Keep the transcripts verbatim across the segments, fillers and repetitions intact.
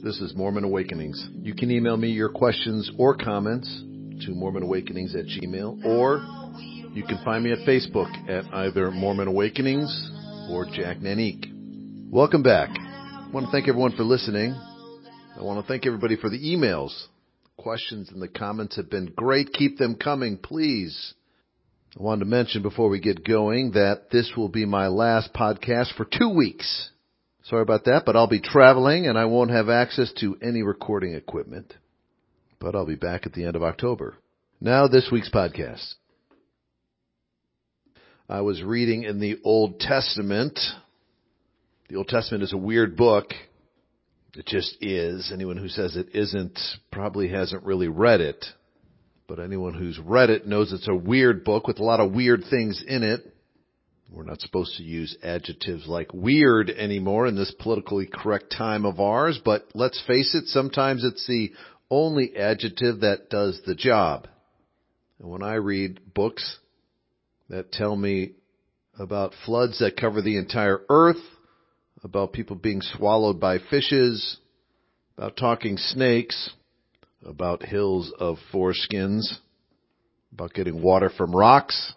This is Mormon Awakenings. You can email me your questions or comments to mormonawakenings at gmail, or you can find me at Facebook at either Mormon Awakenings or Jack Nanique. Welcome back. I want to thank everyone for listening. I want to thank everybody for the emails. Questions and the comments have been great. Keep them coming, please. I wanted to mention before we get going that this will be my last podcast for two weeks. Sorry about that, but I'll be traveling and I won't have access to any recording equipment. But I'll be back at the end of October. Now this week's podcast. I was reading in the Old Testament. The Old Testament is a weird book. It just is. Anyone who says it isn't probably hasn't really read it. But anyone who's read it knows it's a weird book with a lot of weird things in it. We're not supposed to use adjectives like weird anymore in this politically correct time of ours, but let's face it, sometimes it's the only adjective that does the job. And when I read books that tell me about floods that cover the entire earth, about people being swallowed by fishes, about talking snakes, about hills of foreskins, about getting water from rocks,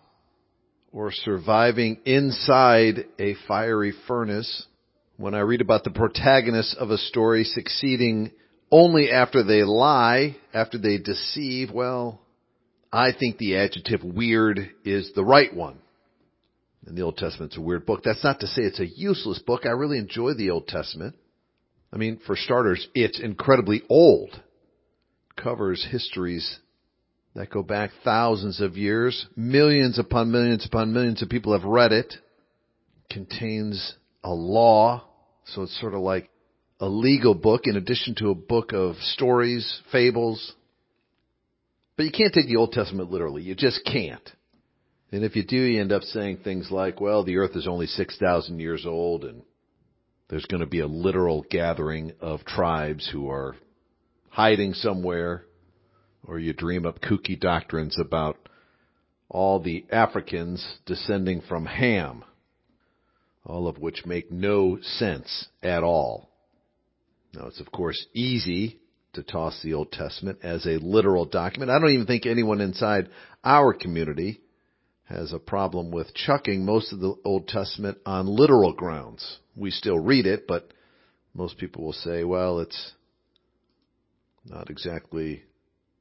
or surviving inside a fiery furnace, when I read about the protagonists of a story succeeding only after they lie, after they deceive, well, I think the adjective weird is the right one. And the Old Testament's a weird book. That's not to say it's a useless book. I really enjoy the Old Testament. I mean, for starters, it's incredibly old. It covers histories that go back thousands of years. Millions upon millions upon millions of people have read it. It contains a law, so it's sort of like a legal book in addition to a book of stories, fables. But you can't take the Old Testament literally. You just can't. And if you do, you end up saying things like, well, the earth is only six thousand years old, and there's going to be a literal gathering of tribes who are hiding somewhere. Or you dream up kooky doctrines about all the Africans descending from Ham, all of which make no sense at all. Now, it's, of course, easy to toss the Old Testament as a literal document. I don't even think anyone inside our community has a problem with chucking most of the Old Testament on literal grounds. We still read it, but most people will say, well, it's not exactly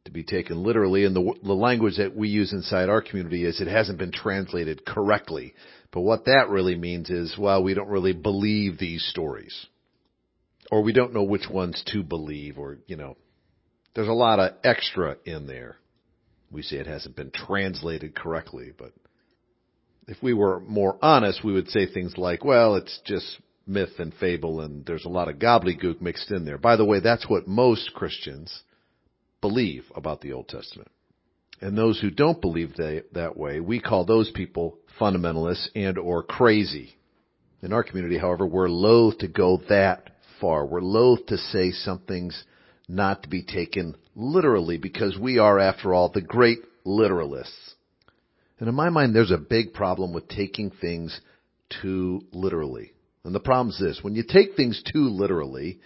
to be taken literally, and the, the language that we use inside our community is it hasn't been translated correctly. But what that really means is, well, we don't really believe these stories, or we don't know which ones to believe, or, you know, there's a lot of extra in there. We say it hasn't been translated correctly, but if we were more honest, we would say things like, well, it's just myth and fable, and there's a lot of gobbledygook mixed in there. By the way, that's what most Christians believe about the Old Testament. And those who don't believe they, that way, we call those people fundamentalists and or crazy. In our community, however, we're loath to go that far. We're loath to say something's not to be taken literally because we are, after all, the great literalists. And in my mind, there's a big problem with taking things too literally. And the problem's this. When you take things too literally,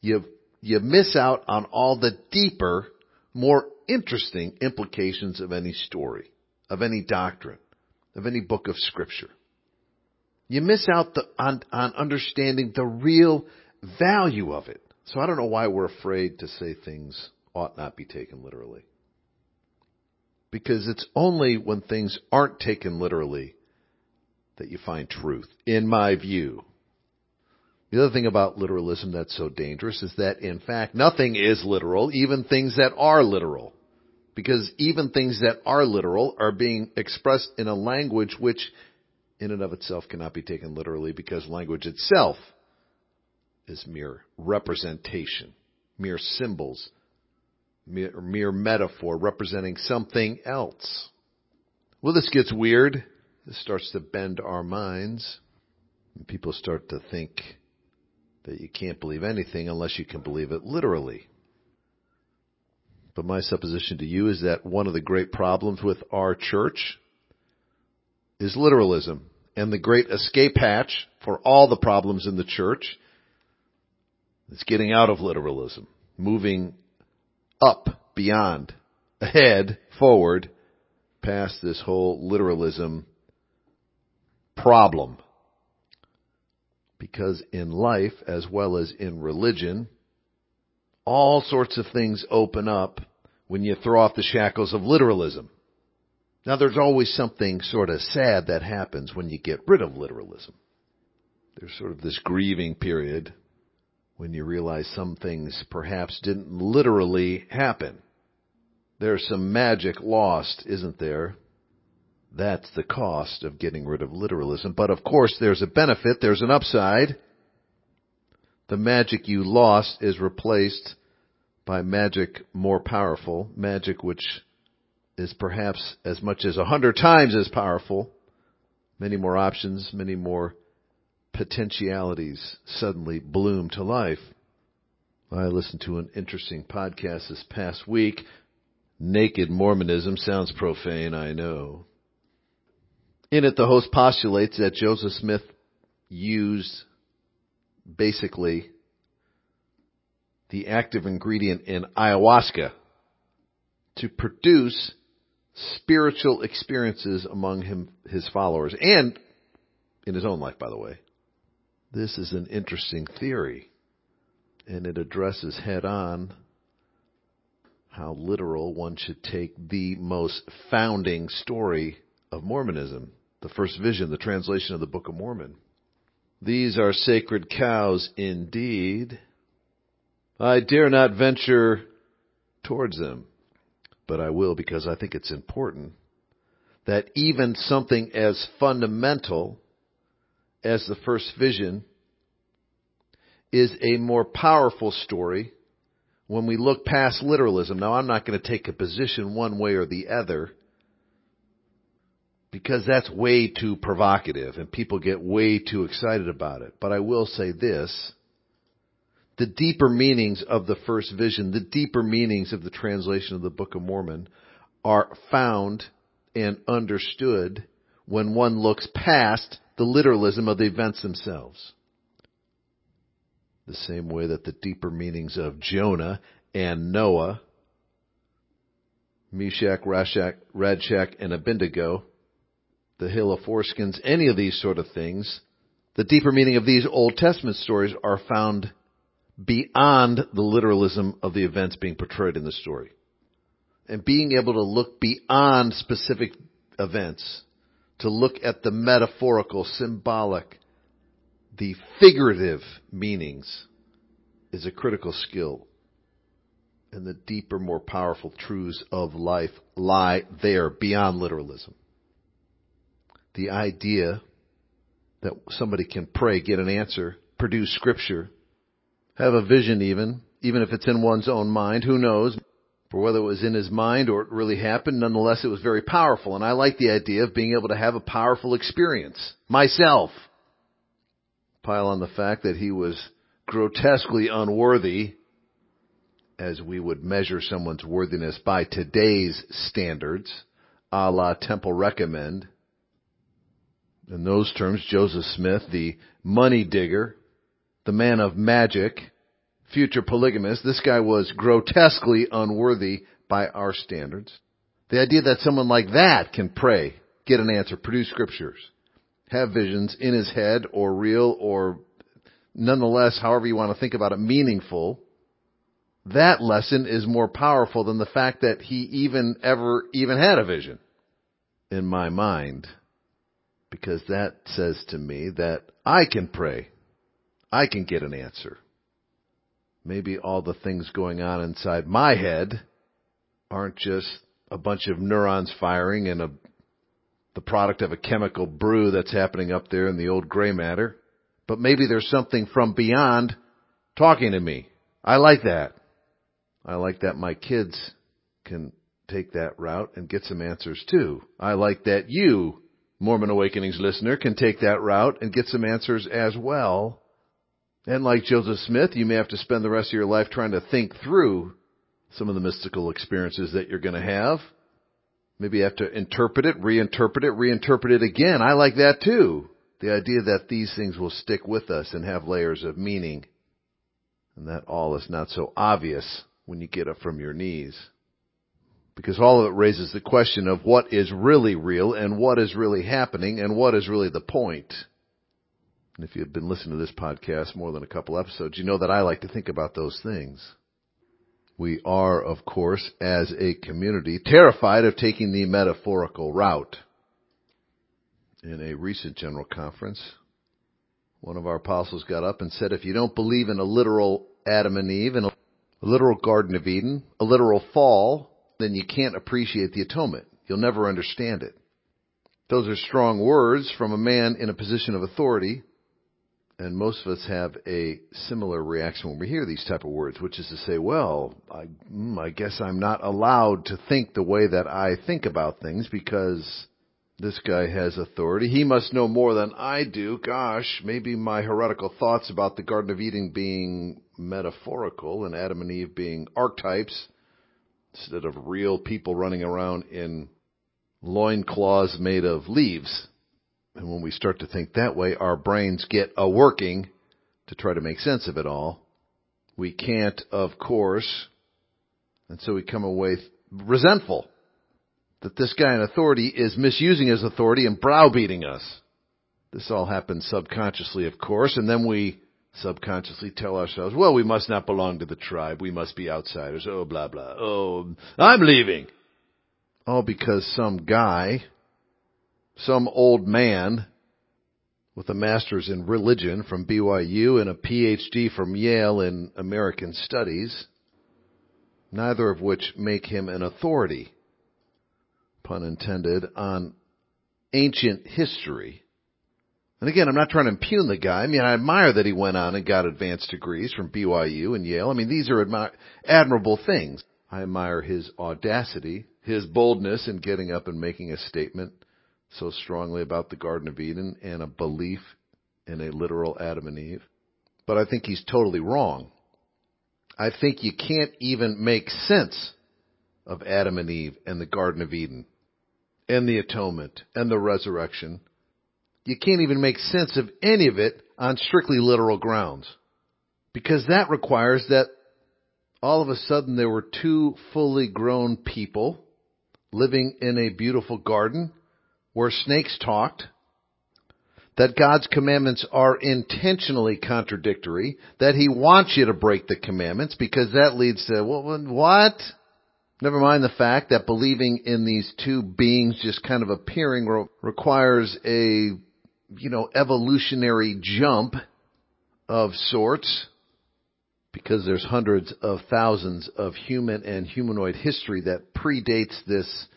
you've You miss out on all the deeper, more interesting implications of any story, of any doctrine, of any book of scripture. You miss out the, on, on understanding the real value of it. So I don't know why we're afraid to say things ought not be taken literally. Because it's only when things aren't taken literally that you find truth, in my view. The other thing about literalism that's so dangerous is that, in fact, nothing is literal, even things that are literal. Because even things that are literal are being expressed in a language which, in and of itself, cannot be taken literally because language itself is mere representation, mere symbols, mere, mere metaphor representing something else. Well, this gets weird. This starts to bend our minds. And people start to think that you can't believe anything unless you can believe it literally. But my supposition to you is that one of the great problems with our church is literalism. And the great escape hatch for all the problems in the church It's getting out of literalism, moving up, beyond, ahead, forward, past this whole literalism problem. Because in life, as well as in religion, all sorts of things open up when you throw off the shackles of literalism. Now, there's always something sort of sad that happens when you get rid of literalism. There's sort of this grieving period when you realize some things perhaps didn't literally happen. There's some magic lost, isn't there? That's the cost of getting rid of literalism. But of course, there's a benefit. There's an upside. The magic you lost is replaced by magic more powerful, magic which is perhaps as much as a hundred times as powerful. Many more options, many more potentialities suddenly bloom to life. I listened to an interesting podcast this past week. Naked Mormonism sounds profane, I know. In it, the host postulates that Joseph Smith used basically the active ingredient in ayahuasca to produce spiritual experiences among him, his followers, and in his own life, by the way. This is an interesting theory, and it addresses head-on how literal one should take the most founding story of Mormonism, the First Vision, the translation of the Book of Mormon. These are sacred cows indeed. I dare not venture towards them, but I will because I think it's important that even something as fundamental as the First Vision is a more powerful story when we look past literalism. Now, I'm not going to take a position one way or the other because that's way too provocative and people get way too excited about it. But I will say this, the deeper meanings of the First Vision, the deeper meanings of the translation of the Book of Mormon are found and understood when one looks past the literalism of the events themselves. The same way that the deeper meanings of Jonah and Noah, Meshach, Shadrach, and Abednego, the Hill of Foreskins, any of these sort of things, the deeper meaning of these Old Testament stories are found beyond the literalism of the events being portrayed in the story. And being able to look beyond specific events, to look at the metaphorical, symbolic, the figurative meanings is a critical skill. And the deeper, more powerful truths of life lie there beyond literalism. The idea that somebody can pray, get an answer, produce scripture, have a vision even, even if it's in one's own mind, who knows? For whether it was in his mind or it really happened, nonetheless, it was very powerful. And I like the idea of being able to have a powerful experience myself. Pile on the fact that he was grotesquely unworthy, as we would measure someone's worthiness by today's standards, a la Temple Recommend. In those terms, Joseph Smith, the money digger, the man of magic, future polygamist, this guy was grotesquely unworthy by our standards. The idea that someone like that can pray, get an answer, produce scriptures, have visions in his head or real or nonetheless, however you want to think about it, meaningful, that lesson is more powerful than the fact that he even ever even had a vision, in my mind, because that says to me that I can pray, I can get an answer. Maybe all the things going on inside my head aren't just a bunch of neurons firing and a, the product of a chemical brew that's happening up there in the old gray matter. But maybe there's something from beyond talking to me. I like that. I like that my kids can take that route and get some answers too. I like that you, Mormon Awakenings listener, can take that route and get some answers as well. And like Joseph Smith, you may have to spend the rest of your life trying to think through some of the mystical experiences that you're going to have. Maybe you have to interpret it, reinterpret it, reinterpret it again. I like that too. The idea that these things will stick with us and have layers of meaning. And that all is not so obvious when you get up from your knees. Because all of it raises the question of what is really real and what is really happening and what is really the point. And if you've been listening to this podcast more than a couple episodes, you know that I like to think about those things. We are, of course, as a community, terrified of taking the metaphorical route. In a recent general conference, one of our apostles got up and said, if you don't believe in a literal Adam and Eve, and a literal Garden of Eden, a literal fall, then you can't appreciate the atonement. You'll never understand it. Those are strong words from a man in a position of authority, and most of us have a similar reaction when we hear these type of words, which is to say, well, I, mm, I guess I'm not allowed to think the way that I think about things because this guy has authority. He must know more than I do. Gosh, maybe my heretical thoughts about the Garden of Eden being metaphorical and Adam and Eve being archetypes instead of real people running around in loincloths made of leaves. And when we start to think that way, our brains get a working to try to make sense of it all. We can't, of course, and so we come away resentful that this guy in authority is misusing his authority and browbeating us. This all happens subconsciously, of course, and then we subconsciously tell ourselves, well, we must not belong to the tribe. We must be outsiders. Oh, blah, blah. Oh, I'm leaving. All because some guy, some old man with a master's in religion from B Y U and a P H D from Yale in American Studies, neither of which make him an authority, pun intended, on ancient history. And again, I'm not trying to impugn the guy. I mean, I admire that he went on and got advanced degrees from B Y U and Yale. I mean, these are admir- admirable things. I admire his audacity, his boldness in getting up and making a statement so strongly about the Garden of Eden and a belief in a literal Adam and Eve. But I think he's totally wrong. I think you can't even make sense of Adam and Eve and the Garden of Eden and the atonement and the resurrection. You can't even make sense of any of it on strictly literal grounds, because that requires that all of a sudden there were two fully grown people living in a beautiful garden where snakes talked, that God's commandments are intentionally contradictory, that he wants you to break the commandments because that leads to, well, what? Never mind the fact that believing in these two beings just kind of appearing requires a, you know, evolutionary jump of sorts, because there's hundreds of thousands of human and humanoid history that predates this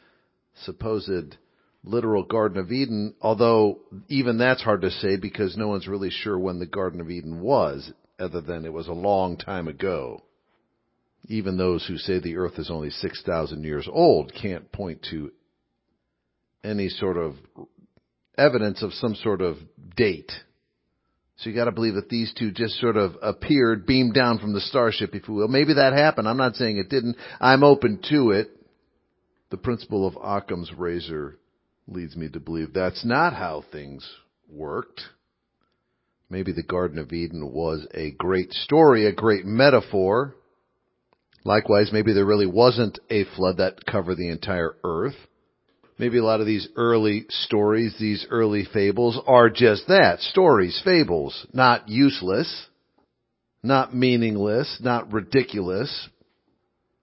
supposed literal Garden of Eden, although even that's hard to say because no one's really sure when the Garden of Eden was, other than it was a long time ago. Even those who say the earth is only six thousand years old can't point to any sort of evidence of some sort of date. So you got to believe that these two just sort of appeared, beamed down from the starship, if you will. Maybe that happened. I'm not saying it didn't. I'm open to it. The principle of Occam's razor leads me to believe that's not how things worked. Maybe the Garden of Eden was a great story, a great metaphor. Likewise, maybe there really wasn't a flood that covered the entire earth. Maybe a lot of these early stories, these early fables are just that, stories, fables, not useless, not meaningless, not ridiculous,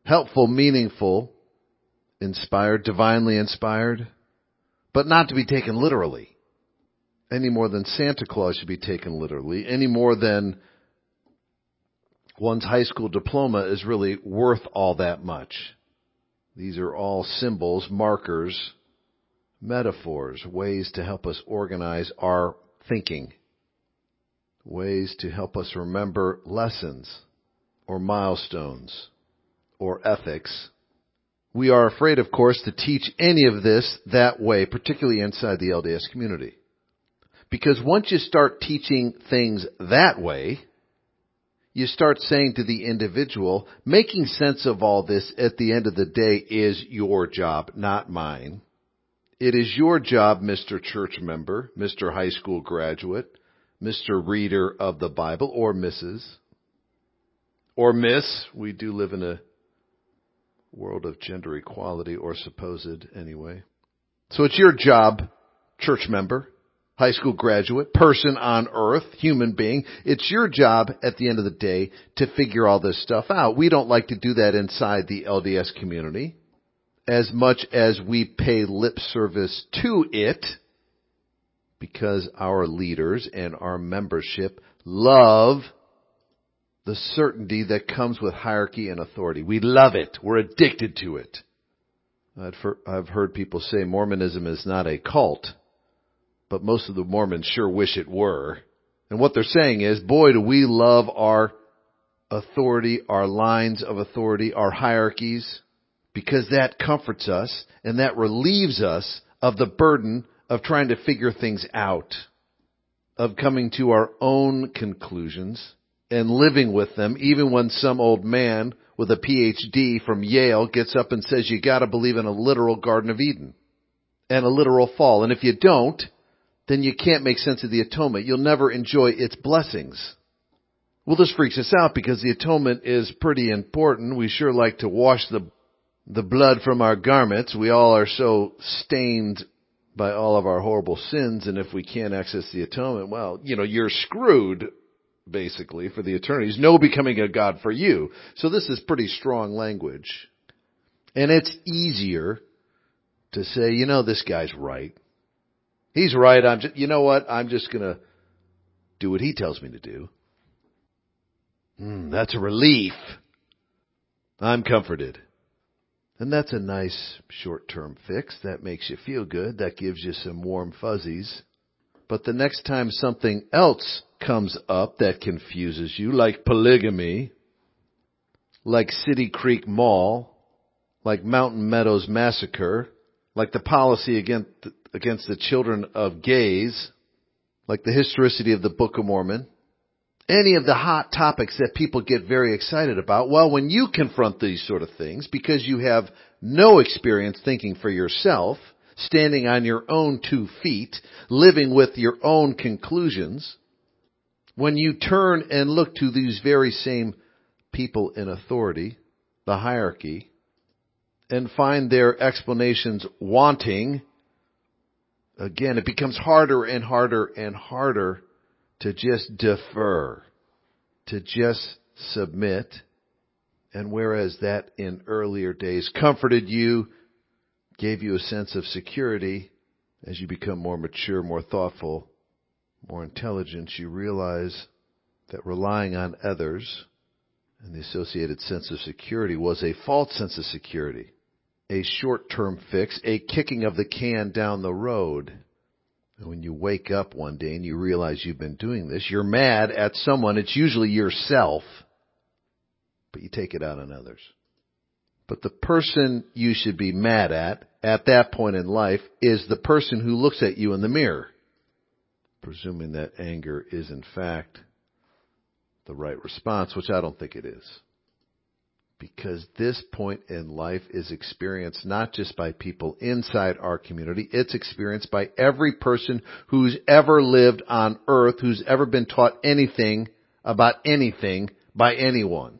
helpful, meaningful, inspired, divinely inspired, but not to be taken literally, any more than Santa Claus should be taken literally, any more than one's high school diploma is really worth all that much. These are all symbols, markers, metaphors, ways to help us organize our thinking, ways to help us remember lessons or milestones or ethics. We are afraid, of course, to teach any of this that way, particularly inside the L D S community. Because once you start teaching things that way, you start saying to the individual, making sense of all this at the end of the day is your job, not mine. It is your job, Mister Church member, Mister High School graduate, Mister Reader of the Bible, or Missus or miss. We do live in a world of gender equality, or supposed anyway. So it's your job, church member, high school graduate, person on earth, human being. It's your job at the end of the day to figure all this stuff out. We don't like to do that inside the L D S community as much as we pay lip service to it, because our leaders and our membership love the certainty that comes with hierarchy and authority. We love it. We're addicted to it. I've heard people say Mormonism is not a cult, but most of the Mormons sure wish it were. And what they're saying is, boy, do we love our authority, our lines of authority, our hierarchies, because that comforts us and that relieves us of the burden of trying to figure things out, of coming to our own conclusions and living with them, even when some old man with a P H D from Yale gets up and says, you gotta believe in a literal Garden of Eden and a literal fall. And if you don't, then you can't make sense of the atonement. You'll never enjoy its blessings. Well, this freaks us out because the atonement is pretty important. We sure like to wash the the blood from our garments. We all are so stained by all of our horrible sins. And if we can't access the atonement, well, you know, you're screwed. Basically, for the attorneys, no becoming a god for you. So this is pretty strong language. And it's easier to say, you know, this guy's right. He's right. I'm just, you know what? I'm just going to do what he tells me to do. Mm, that's a relief. I'm comforted. And that's a nice short-term fix. That makes you feel good. That gives you some warm fuzzies. But the next time something else comes up that confuses you, like polygamy, like City Creek Mall, like Mountain Meadows Massacre, like the policy against against the children of gays, like the historicity of the Book of Mormon, any of the hot topics that people get very excited about, well, when you confront these sort of things, because you have no experience thinking for yourself, standing on your own two feet, living with your own conclusions, when you turn and look to these very same people in authority, the hierarchy, and find their explanations wanting, again, it becomes harder and harder and harder to just defer, to just submit. And whereas that in earlier days comforted you, gave you a sense of security, as you become more mature, more thoughtful, more intelligence, you realize that relying on others and the associated sense of security was a false sense of security, a short-term fix, a kicking of the can down the road. And when you wake up one day and you realize you've been doing this, you're mad at someone. It's usually yourself, but you take it out on others. But the person you should be mad at at that point in life is the person who looks at you in the mirror, presuming that anger is, in fact, the right response, which I don't think it is. Because this point in life is experienced not just by people inside our community, it's experienced by every person who's ever lived on earth, who's ever been taught anything about anything by anyone.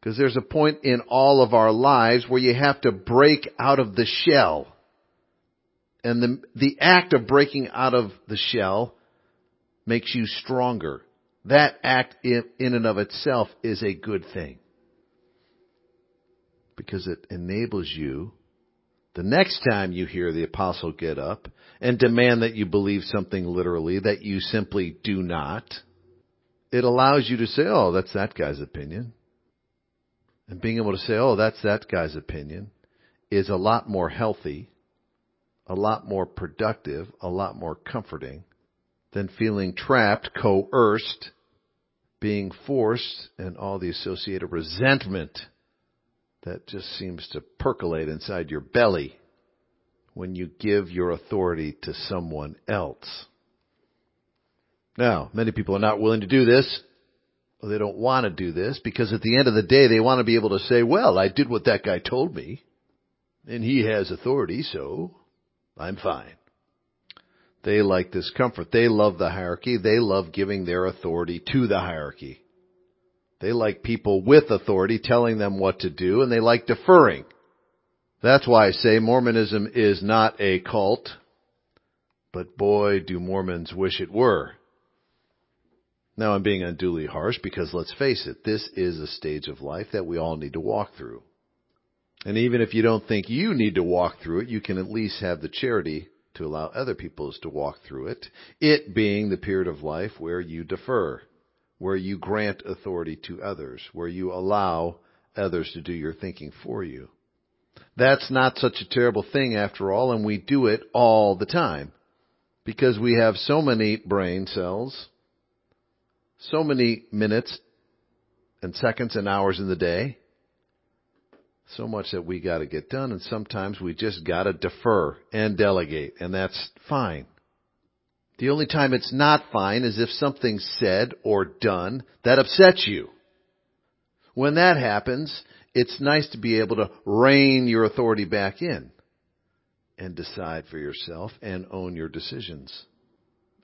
Because there's a point in all of our lives where you have to break out of the shell. And the, the act of breaking out of the shell makes you stronger. That act in, in and of itself is a good thing, because it enables you, the next time you hear the apostle get up and demand that you believe something literally that you simply do not, it allows you to say, oh, that's that guy's opinion. And being able to say, oh, that's that guy's opinion is a lot more healthy, a lot more productive, a lot more comforting than feeling trapped, coerced, being forced, and all the associated resentment that just seems to percolate inside your belly when you give your authority to someone else. Now, many people are not willing to do this. Or they don't want to do this because at the end of the day, they want to be able to say, well, I did what that guy told me, and he has authority, so I'm fine. They like this comfort. They love the hierarchy. They love giving their authority to the hierarchy. They like people with authority telling them what to do, and they like deferring. That's why I say Mormonism is not a cult, but boy, do Mormons wish it were. Now, I'm being unduly harsh because, let's face it, this is a stage of life that we all need to walk through. And even if you don't think you need to walk through it, you can at least have the charity to allow other people to walk through it, it being the period of life where you defer, where you grant authority to others, where you allow others to do your thinking for you. That's not such a terrible thing after all, and we do it all the time because we have so many brain cells, so many minutes and seconds and hours in the day, so much that we got to get done, and sometimes we just got to defer and delegate, and that's fine. The only time it's not fine is if something's said or done that upsets you. When that happens, it's nice to be able to rein your authority back in and decide for yourself and own your decisions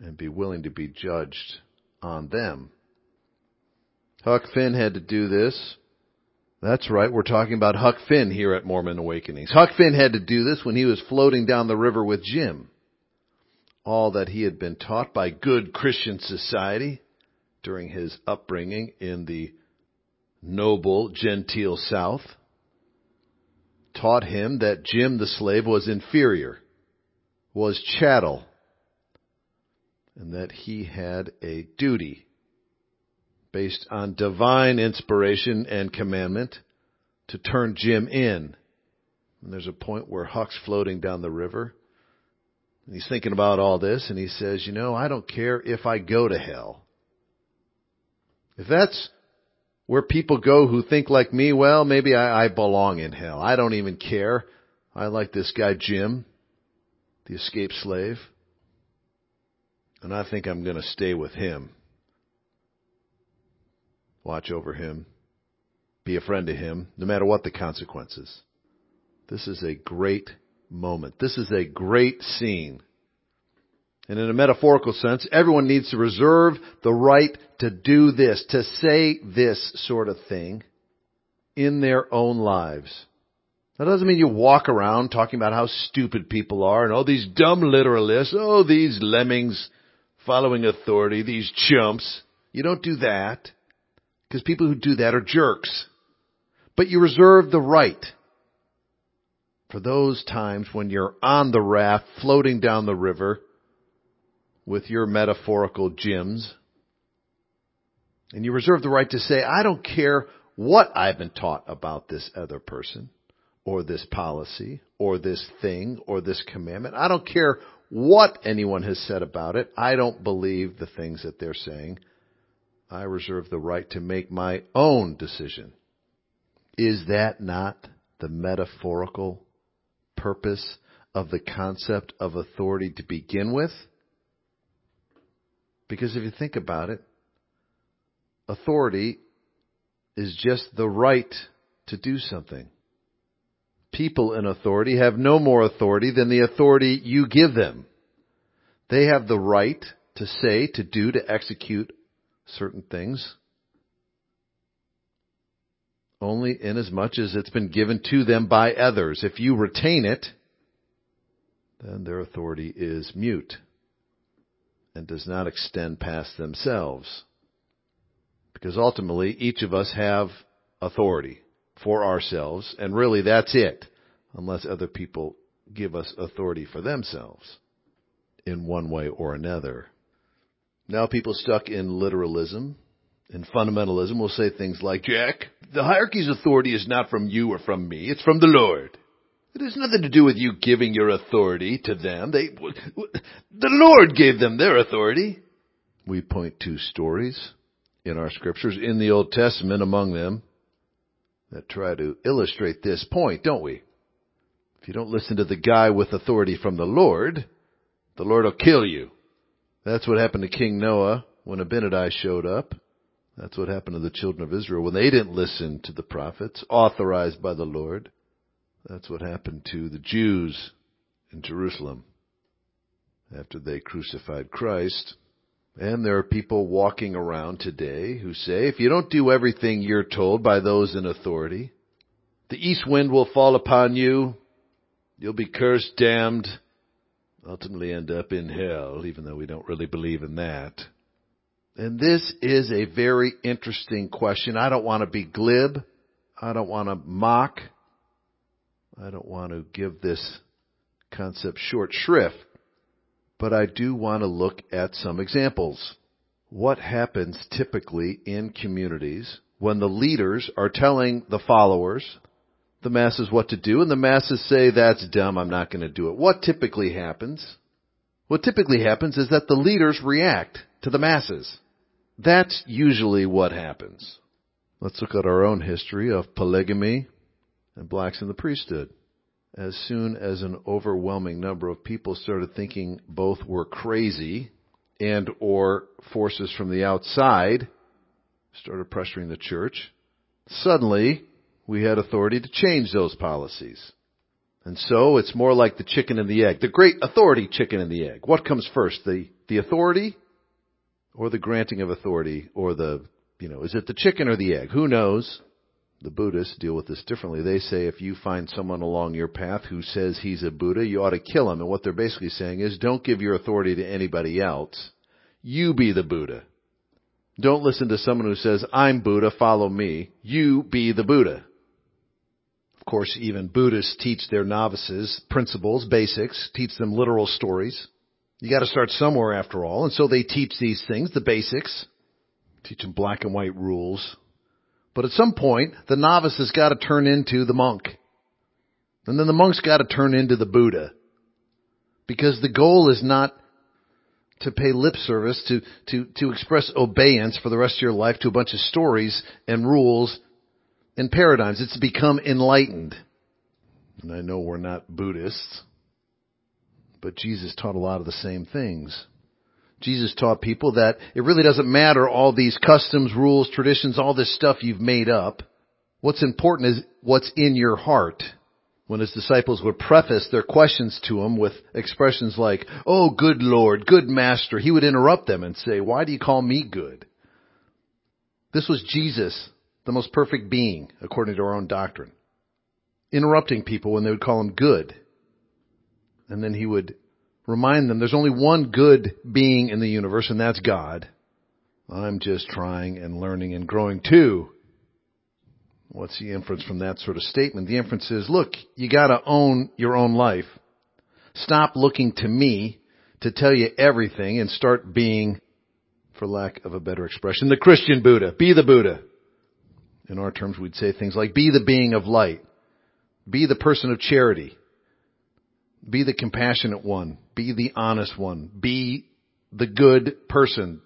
and be willing to be judged on them. Huck Finn had to do this. That's right, we're talking about Huck Finn here at Mormon Awakenings. Huck Finn had to do this when he was floating down the river with Jim. All that he had been taught by good Christian society during his upbringing in the noble Gentile South taught him that Jim the slave was inferior, was chattel, and that he had a duty based on divine inspiration and commandment to turn Jim in. And there's a point where Huck's floating down the river, and he's thinking about all this, and he says, you know, I don't care if I go to hell. If that's where people go who think like me, well, maybe I, I belong in hell. I don't even care. I like this guy Jim, the escaped slave, and I think I'm going to stay with him. Watch over him. Be a friend to him, no matter what the consequences. This is a great moment. This is a great scene. And in a metaphorical sense, everyone needs to reserve the right to do this, to say this sort of thing in their own lives. That doesn't mean you walk around talking about how stupid people are and, oh, these dumb literalists, oh, these lemmings following authority, these chumps. You don't do that, because people who do that are jerks. But you reserve the right for those times when you're on the raft floating down the river with your metaphorical Jims. And you reserve the right to say, I don't care what I've been taught about this other person, or this policy, or this thing, or this commandment. I don't care what anyone has said about it. I don't believe the things that they're saying. I reserve the right to make my own decision. Is that not the metaphorical purpose of the concept of authority to begin with? Because if you think about it, authority is just the right to do something. People in authority have no more authority than the authority you give them. They have the right to say, to do, to execute certain things, only in as much as it's been given to them by others. If you retain it, then their authority is mute and does not extend past themselves. Because ultimately, each of us have authority for ourselves, and really that's it, unless other people give us authority for themselves in one way or another. Now people stuck in literalism and fundamentalism will say things like, Jack, the hierarchy's authority is not from you or from me, it's from the Lord. It has nothing to do with you giving your authority to them. They, w- w- the Lord gave them their authority. We point to stories in our scriptures, in the Old Testament among them, that try to illustrate this point, don't we? If you don't listen to the guy with authority from the Lord, the Lord will kill you. That's what happened to King Noah when Abinadi showed up. That's what happened to the children of Israel when they didn't listen to the prophets authorized by the Lord. That's what happened to the Jews in Jerusalem after they crucified Christ. And there are people walking around today who say, if you don't do everything you're told by those in authority, the east wind will fall upon you, you'll be cursed, damned, ultimately end up in hell, even though we don't really believe in that. And this is a very interesting question. I don't want to be glib. I don't want to mock. I don't want to give this concept short shrift. But I do want to look at some examples. What happens typically in communities when the leaders are telling the followers, the masses, what to do, and the masses say, that's dumb, I'm not going to do it. What typically happens? What typically happens is that the leaders react to the masses. That's usually what happens. Let's look at our own history of polygamy and blacks in the priesthood. As soon as an overwhelming number of people started thinking both were crazy and or forces from the outside started pressuring the church, suddenly we had authority to change those policies. And so it's more like the chicken and the egg, the great authority chicken and the egg. What comes first, the, the authority or the granting of authority, or the, you know, is it the chicken or the egg? Who knows? The Buddhists deal with this differently. They say if you find someone along your path who says he's a Buddha, you ought to kill him. And what they're basically saying is don't give your authority to anybody else. You be the Buddha. Don't listen to someone who says, I'm Buddha, follow me. You be the Buddha. Of course, even Buddhists teach their novices principles, basics, teach them literal stories. You got to start somewhere after all. And so they teach these things, the basics, teach them black and white rules. But at some point, the novice has got to turn into the monk. And then the monk's got to turn into the Buddha. Because the goal is not to pay lip service, to, to, to express obedience for the rest of your life to a bunch of stories and rules and paradigms. It's to become enlightened. And I know we're not Buddhists. But Jesus taught a lot of the same things. Jesus taught people that it really doesn't matter all these customs, rules, traditions, all this stuff you've made up. What's important is what's in your heart. When his disciples would preface their questions to him with expressions like, oh, good Lord, good Master, he would interrupt them and say, why do you call me good? This was Jesus, the most perfect being, according to our own doctrine, interrupting people when they would call him good. And then he would remind them there's only one good being in the universe, and that's God. I'm just trying and learning and growing too. What's the inference from that sort of statement? The inference is, look, you got to own your own life. Stop looking to me to tell you everything and start being, for lack of a better expression, the Christian Buddha. Be the Buddha. In our terms, we'd say things like, be the being of light. Be the person of charity. Be the compassionate one. Be the honest one. Be the good person.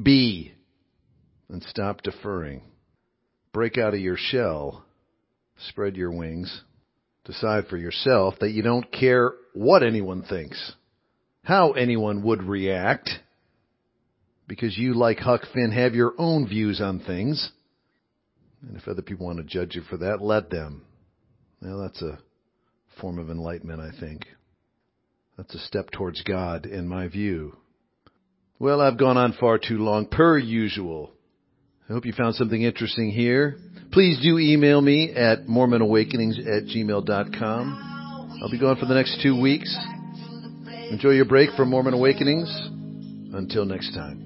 Be. And stop deferring. Break out of your shell. Spread your wings. Decide for yourself that you don't care what anyone thinks, how anyone would react, because you, like Huck Finn, have your own views on things. And if other people want to judge you for that, let them. Now that's a form of enlightenment, I think. That's a step towards God, in my view. Well, I've gone on far too long, per usual. I hope you found something interesting here. Please do email me at mormon awakenings at gmail dot com. I'll be gone for the next two weeks. Enjoy your break from Mormon Awakenings. Until next time.